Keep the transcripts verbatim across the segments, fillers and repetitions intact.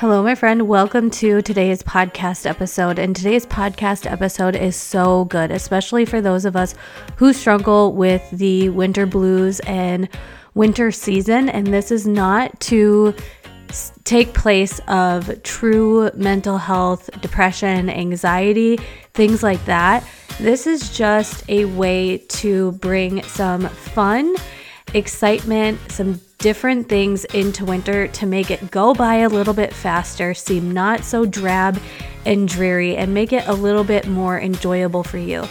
Hello, my friend. Welcome to today's podcast episode. And today's podcast episode is so good, especially for those of us who struggle with the winter blues and winter season. And this is not to take place of true mental health, depression, anxiety, things like that. This is just a way to bring some fun, excitement, some different things into winter to make it go by a little bit faster, seem not so drab and dreary, and make it a little bit more enjoyable for you.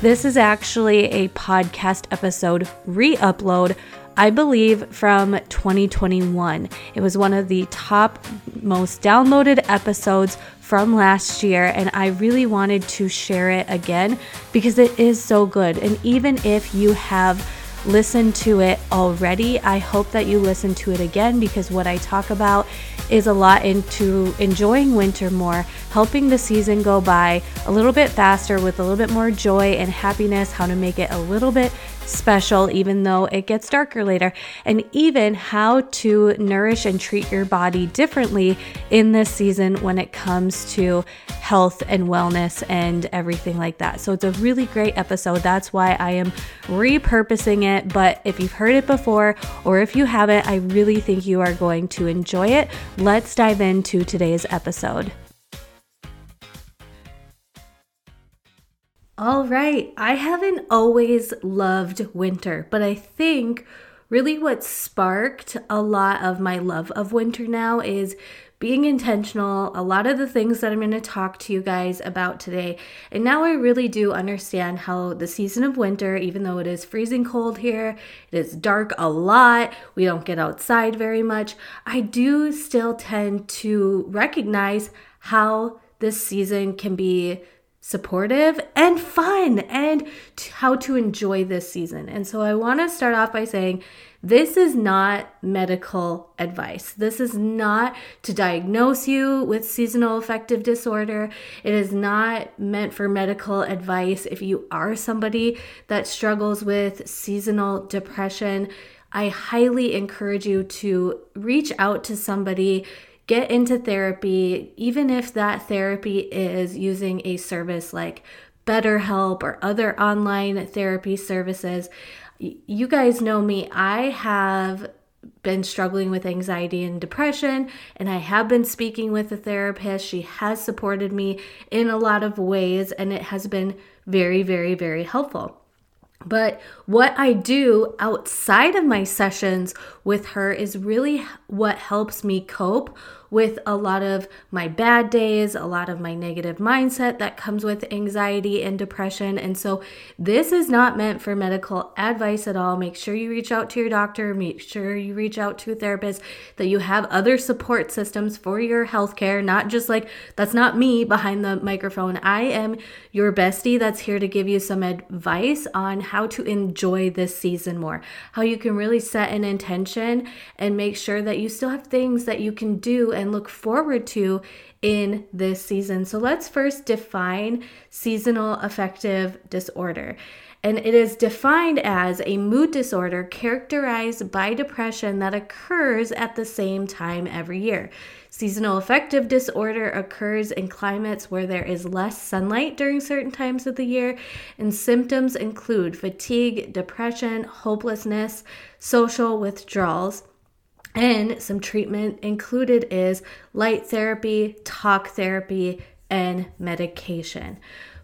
This is actually a podcast episode re-upload, I believe, from twenty twenty-one. It was one of the top most downloaded episodes from last year, and I really wanted to share it again because it is so good. And even if you have listen to it already, I hope that you listen to it again, because what I talk about is a lot into enjoying winter more, helping the season go by a little bit faster with a little bit more joy and happiness, how to make it a little bit special even though it gets darker later, and even how to nourish and treat your body differently in this season when it comes to health and wellness and everything like that. So it's a really great episode. That's why I am repurposing it. But if you've heard it before, or if you haven't, I really think you are going to enjoy it. Let's dive into today's episode. All right, I haven't always loved winter, but I think really what sparked a lot of my love of winter now is being intentional, a lot of the things that I'm going to talk to you guys about today. And now I really do understand how the season of winter, even though it is freezing cold here, it is dark a lot, we don't get outside very much, I do still tend to recognize how this season can be supportive and fun, and t- how to enjoy this season. And so I want to start off by saying this is not medical advice. This is not to diagnose you with seasonal affective disorder. It is not meant for medical advice. If you are somebody that struggles with seasonal depression, I highly encourage you to reach out to somebody. Get into therapy, even if that therapy is using a service like BetterHelp or other online therapy services. You guys know me. I have been struggling with anxiety and depression, and I have been speaking with a therapist. She has supported me in a lot of ways, and it has been very, very, very helpful. But what I do outside of my sessions with her is really what helps me cope with a lot of my bad days, a lot of my negative mindset that comes with anxiety and depression. And so this is not meant for medical advice at all. Make sure you reach out to your doctor. Make sure you reach out to a therapist, that you have other support systems for your healthcare, not just like, that's not me behind the microphone. I am your bestie that's here to give you some advice on how to enjoy this season more, how you can really set an intention and make sure that you still have things that you can do and look forward to in this season. So let's first define seasonal affective disorder. And it is defined as a mood disorder characterized by depression that occurs at the same time every year. Seasonal affective disorder occurs in climates where there is less sunlight during certain times of the year, and symptoms include fatigue, depression, hopelessness, social withdrawals. And some treatment included is light therapy, talk therapy, and medication.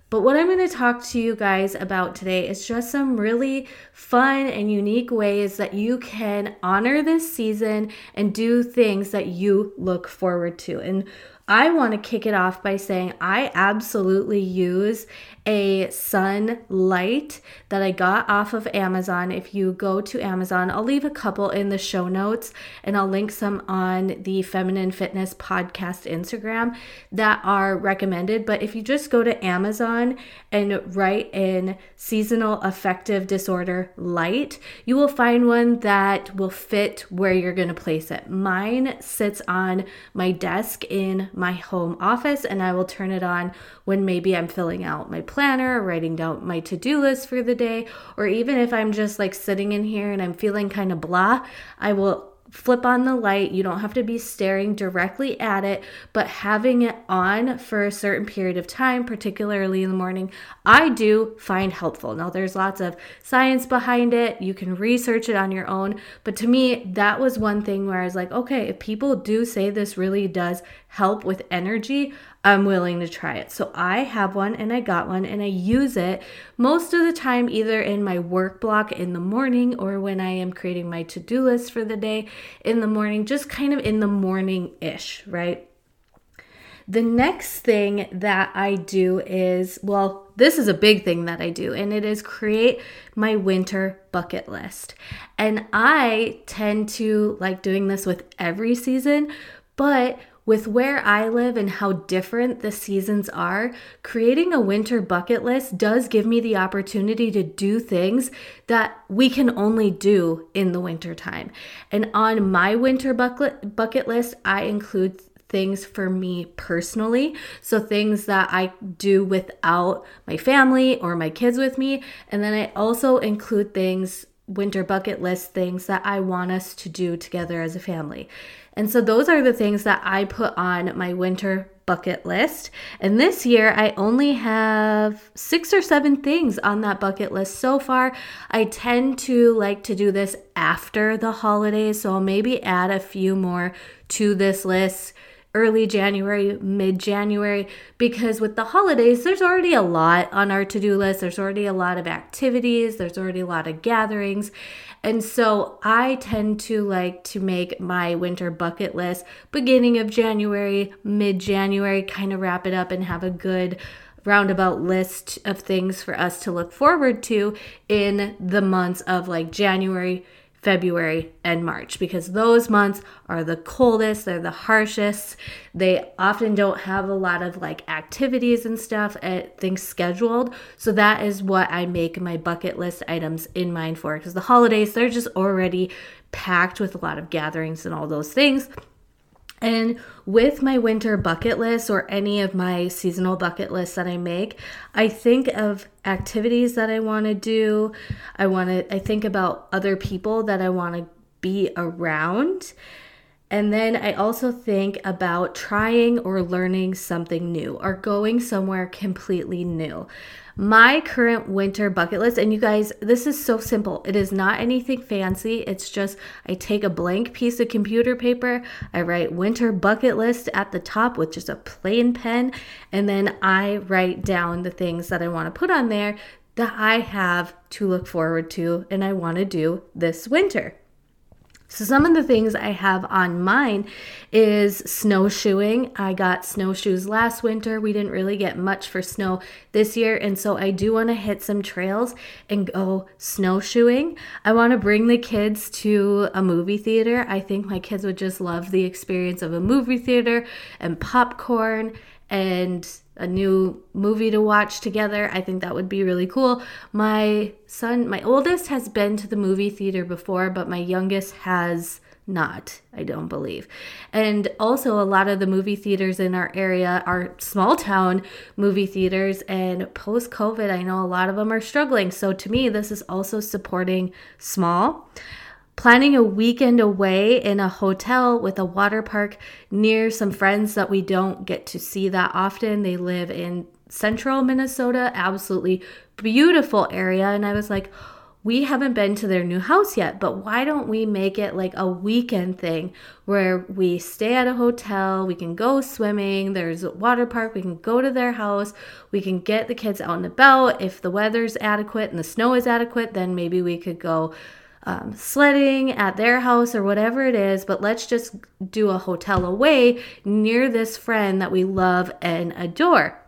But what I'm going to talk to you guys about today is just some really fun and unique ways that you can honor this season and do things that you look forward to. And I want to kick it off by saying I absolutely use a sun light that I got off of Amazon. If you go to Amazon, I'll leave a couple in the show notes, and I'll link some on the Feminine Fitness Podcast Instagram that are recommended. But if you just go to Amazon and write in seasonal affective disorder light, you will find one that will fit where you're going to place it. Mine sits on my desk in my home office, and I will turn it on when maybe I'm filling out my planner, writing down my to-do list for the day, or even if I'm just like sitting in here and I'm feeling kind of blah, I will flip on the light. You don't have to be staring directly at it, but having it on for a certain period of time, particularly in the morning, I do find helpful. Now, there's lots of science behind it. You can research it on your own. But to me, that was one thing where I was like, okay, if people do say this really does help with energy, I'm willing to try it. So I have one and I got one and I use it most of the time, either in my work block in the morning or when I am creating my to-do list for the day in the morning, just kind of in the morning-ish, right? The next thing that I do is, well, this is a big thing that I do, and it is create my winter bucket list. And I tend to like doing this with every season, but with where I live and how different the seasons are, creating a winter bucket list does give me the opportunity to do things that we can only do in the winter time. And on my winter bucket bucket list, I include things for me personally. So things that I do without my family or my kids with me. And then I also include things, winter bucket list things that I want us to do together as a family. And so those are the things that I put on my winter bucket list. And this year I only have six or seven things on that bucket list so far. I tend to like to do this after the holidays, so I'll maybe add a few more to this list early January, mid-January, because with the holidays, there's already a lot on our to-do list. There's already a lot of activities. There's already a lot of gatherings. And so I tend to like to make my winter bucket list beginning of January, mid-January, kind of wrap it up and have a good roundabout list of things for us to look forward to in the months of like January, February, and March, because those months are the coldest, they're the harshest, they often don't have a lot of like activities and stuff and things scheduled. So that is what I make my bucket list items in mind for, because the holidays, they're just already packed with a lot of gatherings and all those things. And with my winter bucket list or any of my seasonal bucket lists that I make, I think of activities that I want to do. I want to, I think about other people that I want to be around. And then I also think about trying or learning something new or going somewhere completely new. My current winter bucket list, and you guys, this is so simple. It is not anything fancy. It's just I take a blank piece of computer paper, I write winter bucket list at the top with just a plain pen, and then I write down the things that I want to put on there that I have to look forward to and I want to do this winter. So some of the things I have on mine is snowshoeing. I got snowshoes last winter. We didn't really get much for snow this year, and so I do want to hit some trails and go snowshoeing. I want to bring the kids to a movie theater. I think my kids would just love the experience of a movie theater and popcorn and a new movie to watch together. I think that would be really cool. My son, my oldest, has been to the movie theater before, but my youngest has not, I don't believe. And also a lot of the movie theaters in our area are small town movie theaters, and post-COVID, I know a lot of them are struggling. So to me, this is also supporting small. Planning a weekend away in a hotel with a water park near some friends that we don't get to see that often. They live in central Minnesota, absolutely beautiful area. And I was like, we haven't been to their new house yet, but why don't we make it like a weekend thing where we stay at a hotel, we can go swimming, there's a water park, we can go to their house, we can get the kids out and about. If the weather's adequate and the snow is adequate, then maybe we could go Um, sledding at their house or whatever it is, but let's just do a hotel away near this friend that we love and adore.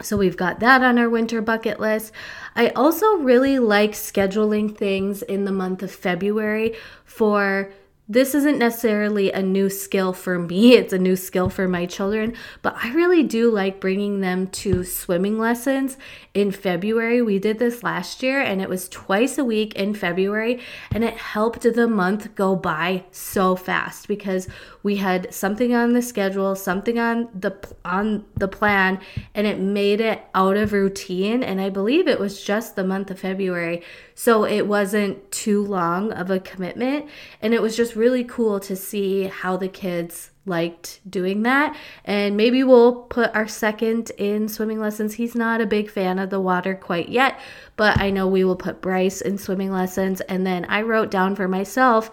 So we've got that on our winter bucket list. I also really like scheduling things in the month of February for This isn't necessarily a new skill for me. It's a new skill for my children, but I really do like bringing them to swimming lessons in February. We did this last year and it was twice a week in February, and it helped the month go by so fast because we had something on the schedule, something on the on the plan, and it made it out of routine. And I believe it was just the month of February. So it wasn't too long of a commitment, and it was just really cool to see how the kids liked doing that. And maybe we'll put our second in swimming lessons. He's not a big fan of the water quite yet, but I know we will put Bryce in swimming lessons. And then I wrote down for myself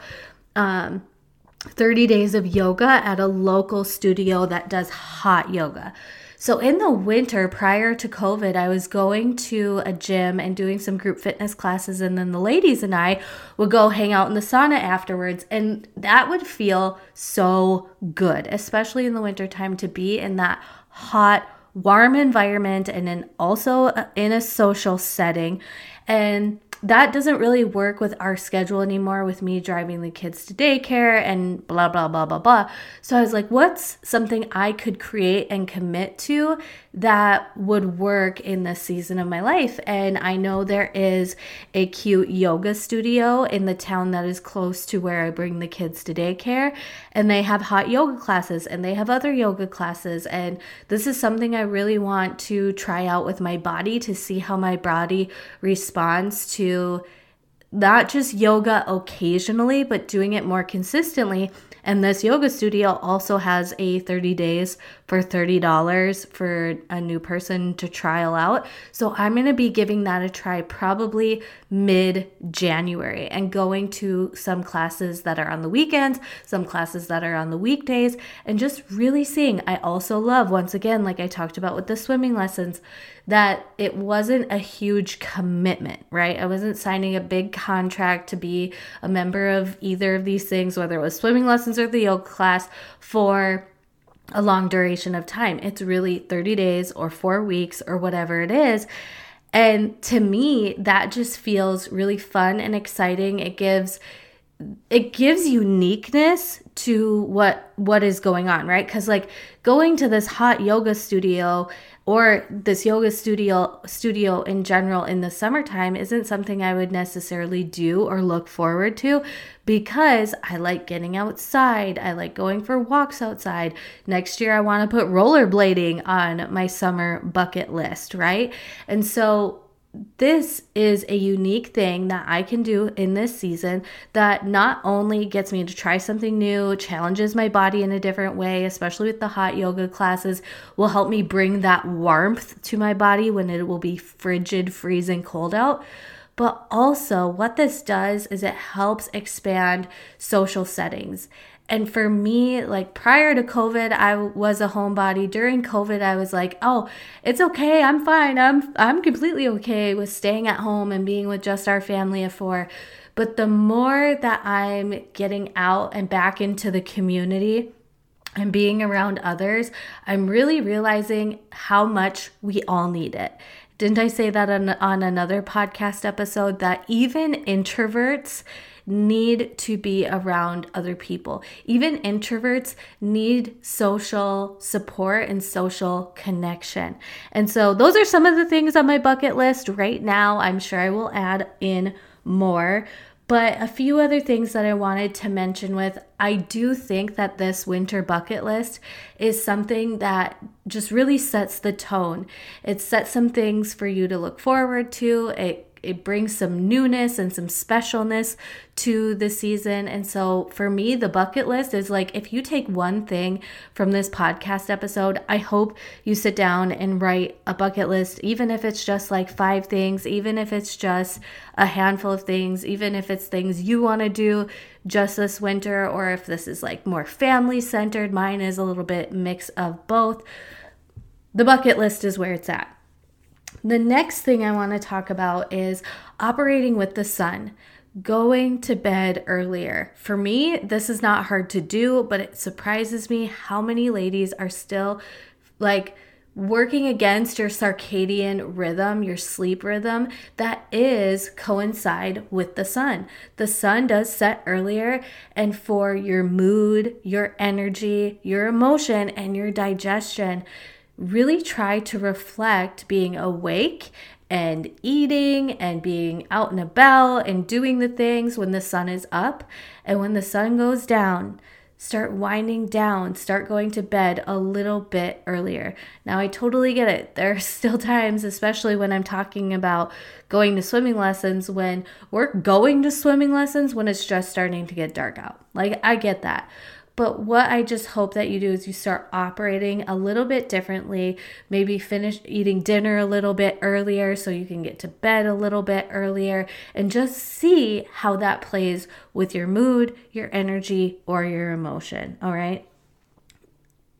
um, thirty days of yoga at a local studio that does hot yoga. So in the winter prior to COVID, I was going to a gym and doing some group fitness classes, and then the ladies and I would go hang out in the sauna afterwards, and that would feel so good, especially in the wintertime, to be in that hot, warm environment and then also in a social setting. And that doesn't really work with our schedule anymore, with me driving the kids to daycare and blah, blah, blah, blah, blah. So I was like, what's something I could create and commit to that would work in this season of my life? And I know there is a cute yoga studio in the town that is close to where I bring the kids to daycare, and they have hot yoga classes and they have other yoga classes. And this is something I really want to try out with my body to see how my body responds to not just yoga occasionally, but doing it more consistently. And this yoga studio also has a thirty days for thirty dollars for a new person to trial out. So I'm going to be giving that a try probably mid-January and going to some classes that are on the weekends, some classes that are on the weekdays, and just really seeing. I also love, once again, like I talked about with the swimming lessons, that it wasn't a huge commitment, right? I wasn't signing a big contract to be a member of either of these things, whether it was swimming lessons or the yoga class, for a long duration of time. It's really thirty days or four weeks or whatever it is. And to me, that just feels really fun and exciting. It gives it gives uniqueness to what what is going on, right? Because like going to this hot yoga studio or this yoga studio studio in general in the summertime isn't something I would necessarily do or look forward to, because I like getting outside. I like going for walks outside. Next year, I want to put rollerblading on my summer bucket list, right? And so this is a unique thing that I can do in this season that not only gets me to try something new, challenges my body in a different way, especially with the hot yoga classes, will help me bring that warmth to my body when it will be frigid, freezing cold out. But also what this does is it helps expand social settings. And for me, like prior to COVID, I was a homebody. During COVID, I was like, oh, it's okay. I'm fine. I'm I'm completely okay with staying at home and being with just our family of four. But the more that I'm getting out and back into the community and being around others, I'm really realizing how much we all need it. Didn't I say that on, on another podcast episode that even introverts need to be around other people? Even introverts need social support and social connection. And so those are some of the things on my bucket list right now. I'm sure I will add in more, but a few other things that I wanted to mention with, I do think that this winter bucket list is something that just really sets the tone. It sets some things for you to look forward to. It It brings some newness and some specialness to the season. And so for me, the bucket list is like, if you take one thing from this podcast episode, I hope you sit down and write a bucket list, even if it's just like five things, even if it's just a handful of things, even if it's things you want to do just this winter, or if this is like more family centered. Mine is a little bit mix of both. The bucket list is where it's at. The next thing I want to talk about is operating with the sun, going to bed earlier. For me, this is not hard to do, but it surprises me how many ladies are still like working against your circadian rhythm, your sleep rhythm that is coincide with the sun. The sun does set earlier, and for your mood, your energy, your emotion, and your digestion, really try to reflect being awake and eating and being out and about and doing the things when the sun is up. And when the sun goes down, Start winding down, start going to bed a little bit earlier. Now, I totally get it. There are still times, especially when I'm talking about going to swimming lessons, when we're going to swimming lessons when it's just starting to get dark out. Like, I get that. But what I just hope that you do is you start operating a little bit differently, maybe finish eating dinner a little bit earlier so you can get to bed a little bit earlier, and just see how that plays with your mood, your energy, or your emotion, all right?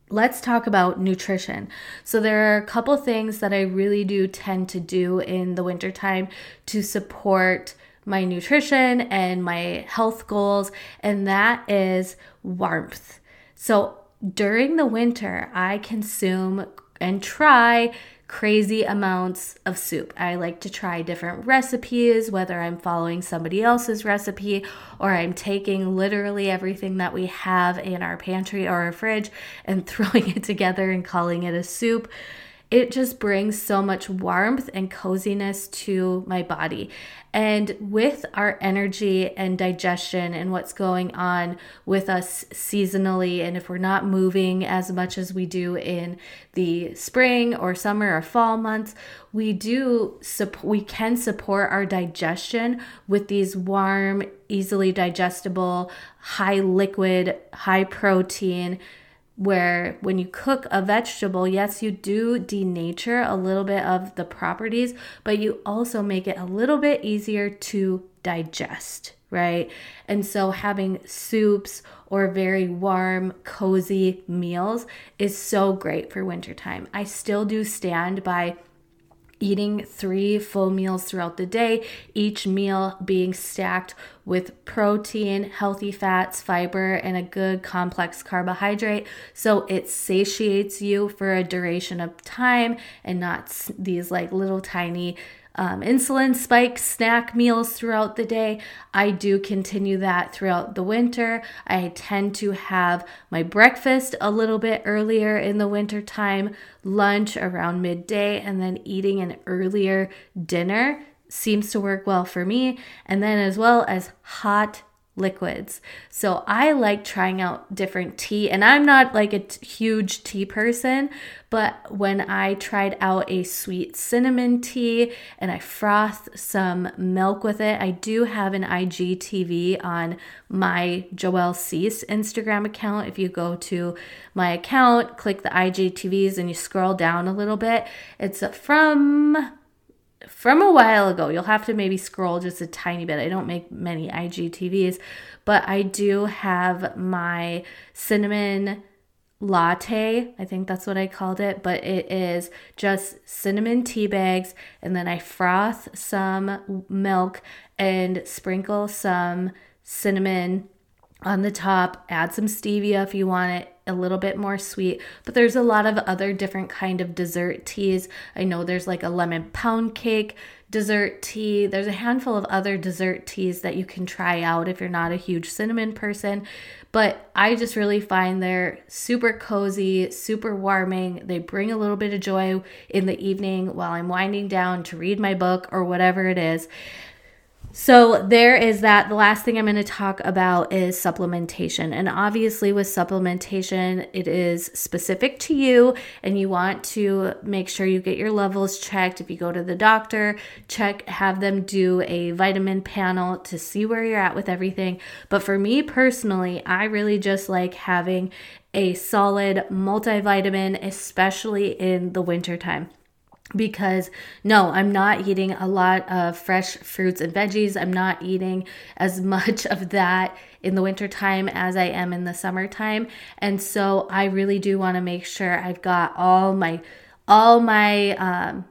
Let's talk about nutrition. So there are a couple things that I really do tend to do in the wintertime to support my nutrition and my health goals, and that is warmth. So during the winter, I consume and try crazy amounts of soup. I like to try different recipes, whether I'm following somebody else's recipe or I'm taking literally everything that we have in our pantry or our fridge and throwing it together and calling it a soup. It just brings so much warmth and coziness to my body. And with our energy and digestion and what's going on with us seasonally, and if we're not moving as much as we do in the spring or summer or fall months, we do we can support our digestion with these warm, easily digestible, high liquid, high protein, where when you cook a vegetable, yes, you do denature a little bit of the properties, but you also make it a little bit easier to digest, right? And so having soups or very warm, cozy meals is so great for wintertime. I still do stand by eating three full meals throughout the day, each meal being stacked with protein, healthy fats, fiber, and a good complex carbohydrate, so it satiates you for a duration of time and not these like little tiny um, insulin spike snack meals throughout the day. I do continue that throughout the winter. I tend to have my breakfast a little bit earlier in the winter time, lunch around midday, and then eating an earlier dinner seems to work well for me. And then as well as hot liquids. So I like trying out different tea, and I'm not like a t- huge tea person, but when I tried out a sweet cinnamon tea and I frothed some milk with it, I do have an I G T V on my Joelle Cease Instagram account. If you go to my account, click the I G T Vs and you scroll down a little bit, it's from from a while ago. You'll have to maybe scroll just a tiny bit. I don't make many I G T Vs, but I do have my cinnamon latte. I think that's what I called it, but it is just cinnamon tea bags. And then I froth some milk and sprinkle some cinnamon on the top, add some stevia if you want it a little bit more sweet. But there's a lot of other different kind of dessert teas. I know there's like a lemon pound cake dessert tea. There's a handful of other dessert teas that you can try out if you're not a huge cinnamon person, but I just really find they're super cozy, super warming. They bring a little bit of joy in the evening while I'm winding down to read my book or whatever it is. So there is that. The last thing I'm going to talk about is supplementation. And obviously with supplementation, it is specific to you and you want to make sure you get your levels checked. If you go to the doctor, check, have them do a vitamin panel to see where you're at with everything. But for me personally, I really just like having a solid multivitamin, especially in the wintertime. Because no, I'm not eating a lot of fresh fruits and veggies. I'm not eating as much of that in the wintertime as I am in the summertime. And so I really do want to make sure I've got all my, all my, um,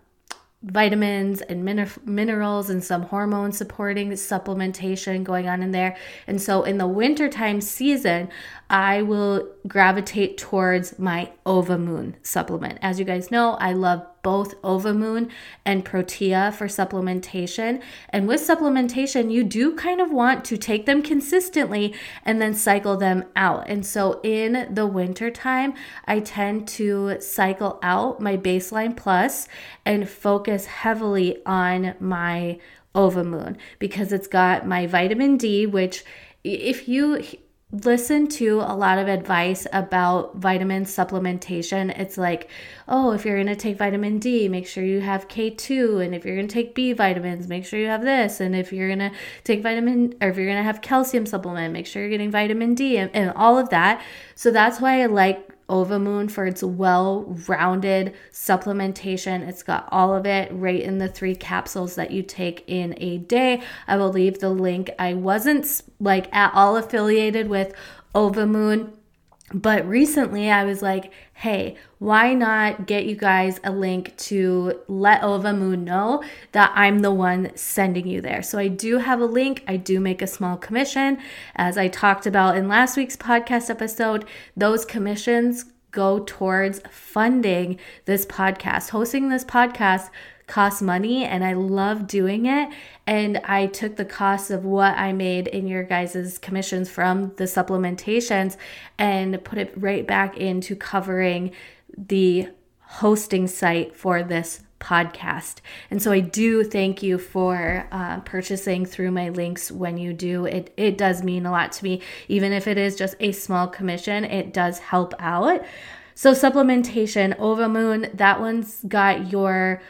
vitamins and min- minerals and some hormone supporting supplementation going on in there. And so in the wintertime season, I will gravitate towards my OvaMoon supplement. As you guys know, I love both OvaMoon and Protea for supplementation. And with supplementation, you do kind of want to take them consistently and then cycle them out. And so in the wintertime, I tend to cycle out my Baseline Plus and focus heavily on my OvaMoon because it's got my vitamin D, which if you listen to a lot of advice about vitamin supplementation. It's like, oh, if you're going to take vitamin D, make sure you have K two. And if you're going to take B vitamins, make sure you have this. And if you're going to take vitamin, or if you're going to have calcium supplement, make sure you're getting vitamin D and, and all of that. So that's why I like OvaMoon for its well-rounded supplementation. It's got all of it right in the three capsules that you take in a day. I will leave the link. I wasn't like at all affiliated with OvaMoon, but recently I was like, hey, why not get you guys a link to let OvaMoon know that I'm the one sending you there. So I do have a link. I do make a small commission. As I talked about in last week's podcast episode, those commissions go towards funding this podcast. Hosting this podcast costs money, and I love doing it. And I took the cost of what I made in your guys' commissions from the supplementations and put it right back into covering the hosting site for this podcast. And so I do thank you for uh, purchasing through my links when you do. It, it does mean a lot to me. Even if it is just a small commission, it does help out. So supplementation, OvaMoon, that one's got your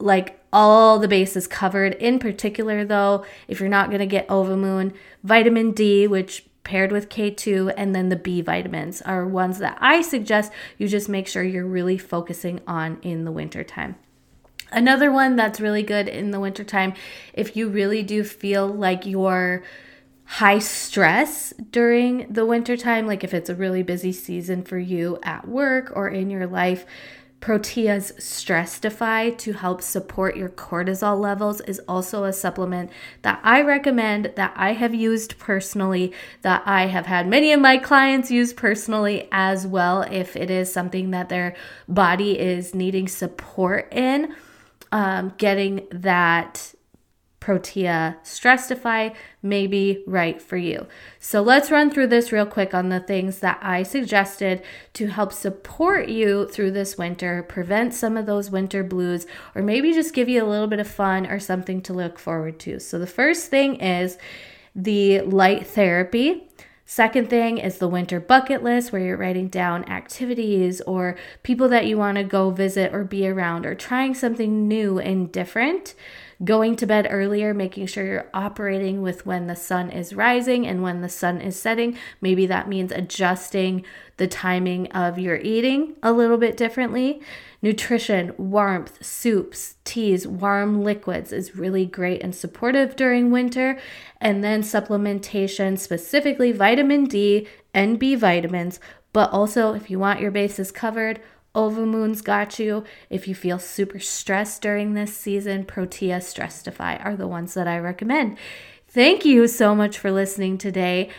like all the bases covered. In particular though, if you're not going to get OvaMoon, vitamin D, which paired with K two, and then the B vitamins are ones that I suggest you just make sure you're really focusing on in the wintertime. Another one that's really good in the wintertime, if you really do feel like you're high stress during the wintertime, like if it's a really busy season for you at work or in your life, Protea's Stressify to help support your cortisol levels is also a supplement that I recommend, that I have used personally, that I have had many of my clients use personally as well if it is something that their body is needing support in. Um, getting that Protea Stressify may be right for you. So let's run through this real quick on the things that I suggested to help support you through this winter, prevent some of those winter blues, or maybe just give you a little bit of fun or something to look forward to. So the first thing is the light therapy. Second thing is the winter bucket list, where you're writing down activities or people that you want to go visit or be around, or trying something new and different. Going to bed earlier, making sure you're operating with when the sun is rising and when the sun is setting. Maybe that means adjusting the timing of your eating a little bit differently. Nutrition, warmth, soups, teas, warm liquids is really great and supportive during winter. And then supplementation, specifically vitamin D and B vitamins. But also, if you want your bases covered, OvaMoon's got you. If you feel super stressed during this season, Protea Stressify are the ones that I recommend. Thank you so much for listening today.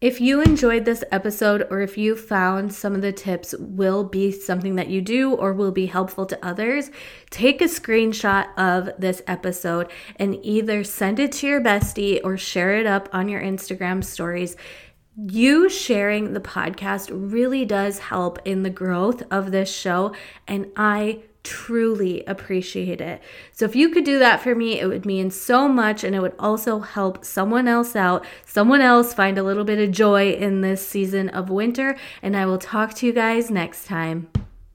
If you enjoyed this episode, or if you found some of the tips will be something that you do or will be helpful to others, take a screenshot of this episode and either send it to your bestie or share it up on your Instagram stories. You sharing the podcast really does help in the growth of this show, and I truly appreciate it. So if you could do that for me, it would mean so much, and it would also help someone else out, someone else find a little bit of joy in this season of winter, and I will talk to you guys next time.